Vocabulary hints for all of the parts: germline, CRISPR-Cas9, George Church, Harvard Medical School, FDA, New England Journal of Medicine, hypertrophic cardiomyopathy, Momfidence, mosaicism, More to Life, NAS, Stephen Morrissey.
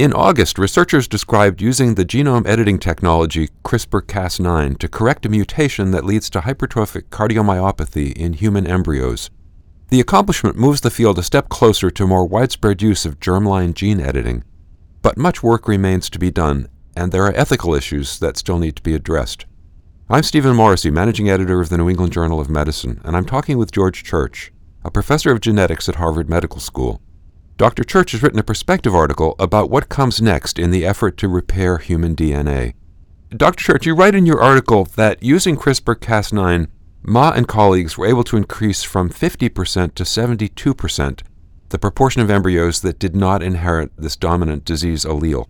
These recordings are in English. In August, researchers described using the genome editing technology CRISPR-Cas9 to correct a mutation that leads to hypertrophic cardiomyopathy in human embryos. The accomplishment moves the field a step closer to more widespread use of germline gene editing. But much work remains to be done, and there are ethical issues that still need to be addressed. I'm Stephen Morrissey, managing editor of the New England Journal of Medicine, and I'm talking with George Church, a professor of genetics at Harvard Medical School. Dr. Church has written a perspective article about what comes next in the effort to repair human DNA. Dr. Church, you write in your article that using CRISPR-Cas9, Ma and colleagues were able to increase from 50% to 72% the proportion of embryos that did not inherit this dominant disease allele.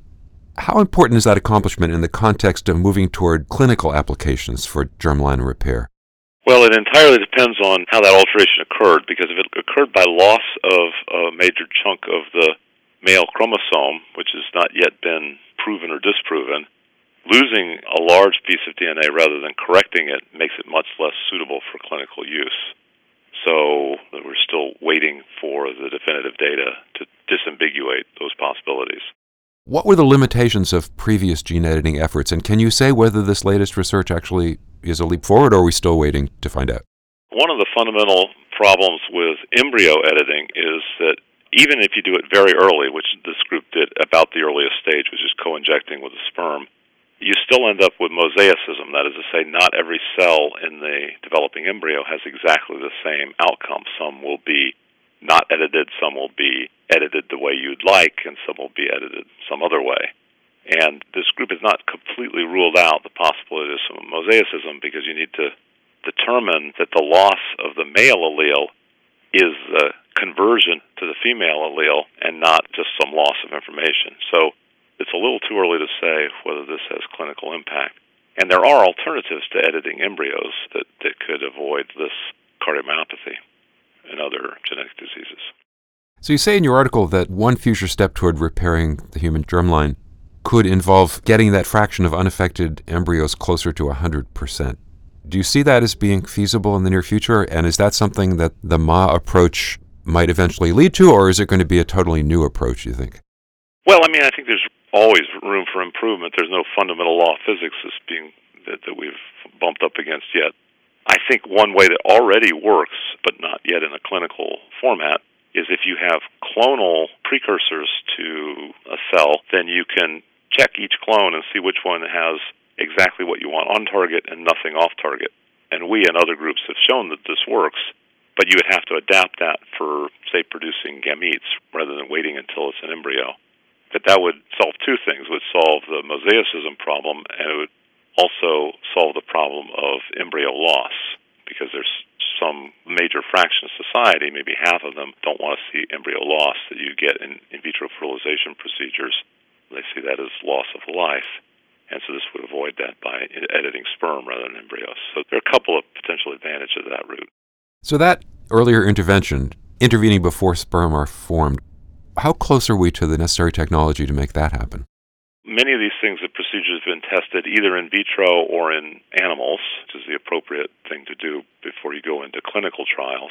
How important is that accomplishment in the context of moving toward clinical applications for germline repair? Well, it entirely depends on how that alteration occurred, because if it occurred by loss of a major chunk of the male chromosome, which has not yet been proven or disproven, losing a large piece of DNA rather than correcting it makes it much less suitable for clinical use. So we're still waiting for the definitive data to disambiguate those possibilities. What were the limitations of previous gene editing efforts, and can you say whether this latest research actually is a leap forward, or are we still waiting to find out? One of the fundamental problems with embryo editing is that even if you do it very early, which this group did about the earliest stage, which is co-injecting with the sperm, you still end up with mosaicism. That is to say, not every cell in the developing embryo has exactly the same outcome. Some will be not edited, some will be edited the way you'd like, and some will be edited some other way. And this group has not completely ruled out the possibility of some mosaicism, because you need to determine that the loss of the male allele is the conversion to the female allele and not just some loss of information. So it's a little too early to say whether this has clinical impact. And there are alternatives to editing embryos that could avoid this cardiomyopathy and other genetic diseases. So you say in your article that one future step toward repairing the human germline could involve getting that fraction of unaffected embryos closer to 100%. Do you see that as being feasible in the near future? And is that something that the Ma approach might eventually lead to, or is it going to be a totally new approach, you think? Well, I think there's always room for improvement. There's no fundamental law of physics that we've bumped up against yet. I think one way that already works, but not yet in a clinical format, is if you have clonal precursors to a cell, then you can check each clone and see which one has exactly what you want on target and nothing off target. And we and other groups have shown that this works, but you would have to adapt that for, say, producing gametes rather than waiting until it's an embryo. That would solve two things. It would solve the mosaicism problem, and it would also solve the problem of embryo loss, because there's some major fraction of society, maybe half of them, don't want to see embryo loss that you get in vitro fertilization procedures. They see that as loss of life, and so this would avoid that by editing sperm rather than embryos. So there are a couple of potential advantages of that route. So that earlier intervention, intervening before sperm are formed, how close are we to the necessary technology to make that happen? Many of these things, the procedures have been tested either in vitro or in animals, which is the appropriate thing to do before you go into clinical trials.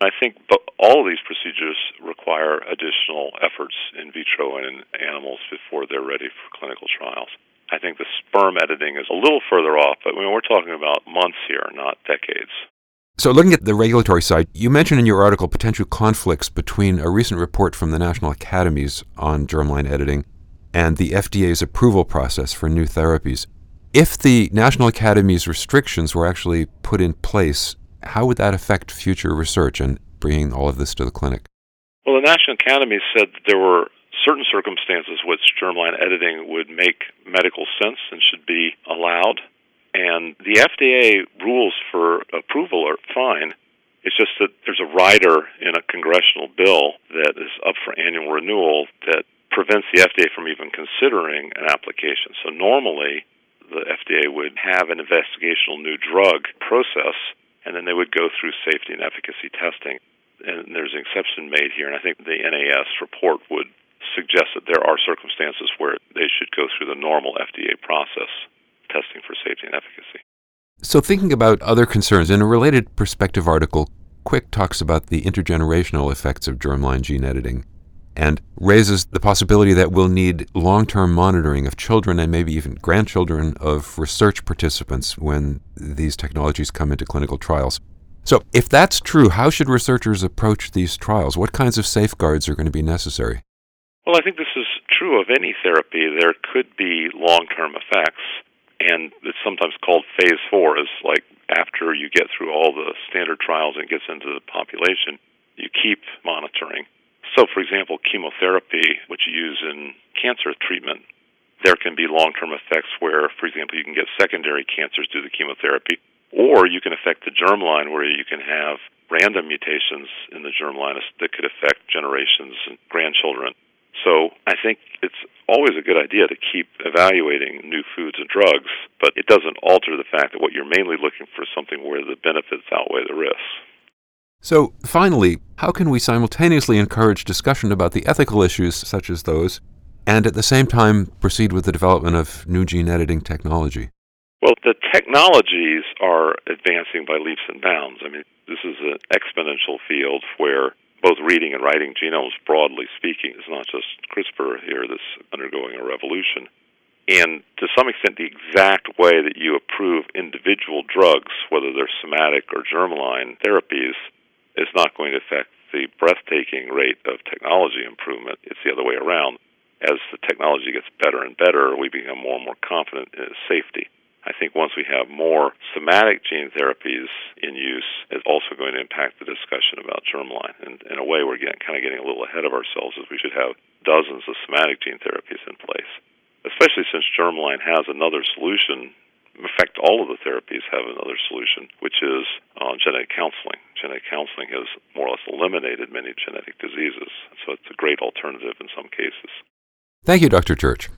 I think all of these procedures require additional efforts in vitro and in animals before they're ready for clinical trials. I think the sperm editing is a little further off, but we're talking about months here, not decades. So looking at the regulatory side, you mentioned in your article potential conflicts between a recent report from the National Academies on germline editing and the FDA's approval process for new therapies. If the National Academies' restrictions were actually put in place, how would that affect future research and bringing all of this to the clinic? Well, the National Academy said that there were certain circumstances which germline editing would make medical sense and should be allowed. And the FDA rules for approval are fine. It's just that there's a rider in a congressional bill that is up for annual renewal that prevents the FDA from even considering an application. So normally, the FDA would have an investigational new drug process, and then they would go through safety and efficacy testing. And there's an exception made here, and I think the NAS report would suggest that there are circumstances where they should go through the normal FDA process, testing for safety and efficacy. So thinking about other concerns, in a related perspective article, Quick talks about the intergenerational effects of germline gene editing and raises the possibility that we'll need long-term monitoring of children and maybe even grandchildren of research participants when these technologies come into clinical trials. So if that's true, how should researchers approach these trials? What kinds of safeguards are going to be necessary? Well, I think this is true of any therapy. There could be long-term effects, and it's sometimes called phase 4, is like after you get through all the standard trials and it gets into the population, you keep monitoring. So, for example, chemotherapy, which you use in cancer treatment, there can be long-term effects where, for example, you can get secondary cancers due to chemotherapy, or you can affect the germline where you can have random mutations in the germline that could affect generations and grandchildren. So I think it's always a good idea to keep evaluating new foods and drugs, but it doesn't alter the fact that what you're mainly looking for is something where the benefits outweigh the risks. So finally, how can we simultaneously encourage discussion about the ethical issues such as those, and at the same time proceed with the development of new gene editing technology? Well, the technologies are advancing by leaps and bounds. I mean, this is an exponential field where both reading and writing genomes, broadly speaking, is not just CRISPR here that's undergoing a revolution. And to some extent, the exact way that you approve individual drugs, whether they're somatic or germline therapies, is not going to affect the breathtaking rate of technology improvement. It's the other way around. As the technology gets better and better, we become more and more confident in its safety. I think once we have more somatic gene therapies in use, it's also going to impact the discussion about germline. And in a way, we're getting a little ahead of ourselves, as we should have dozens of somatic gene therapies in place, especially since germline has another solution. In fact, all of the therapies have another solution, which is genetic counseling. Genetic counseling has more or less eliminated many genetic diseases, so it's a great alternative in some cases. Thank you, Dr. Church.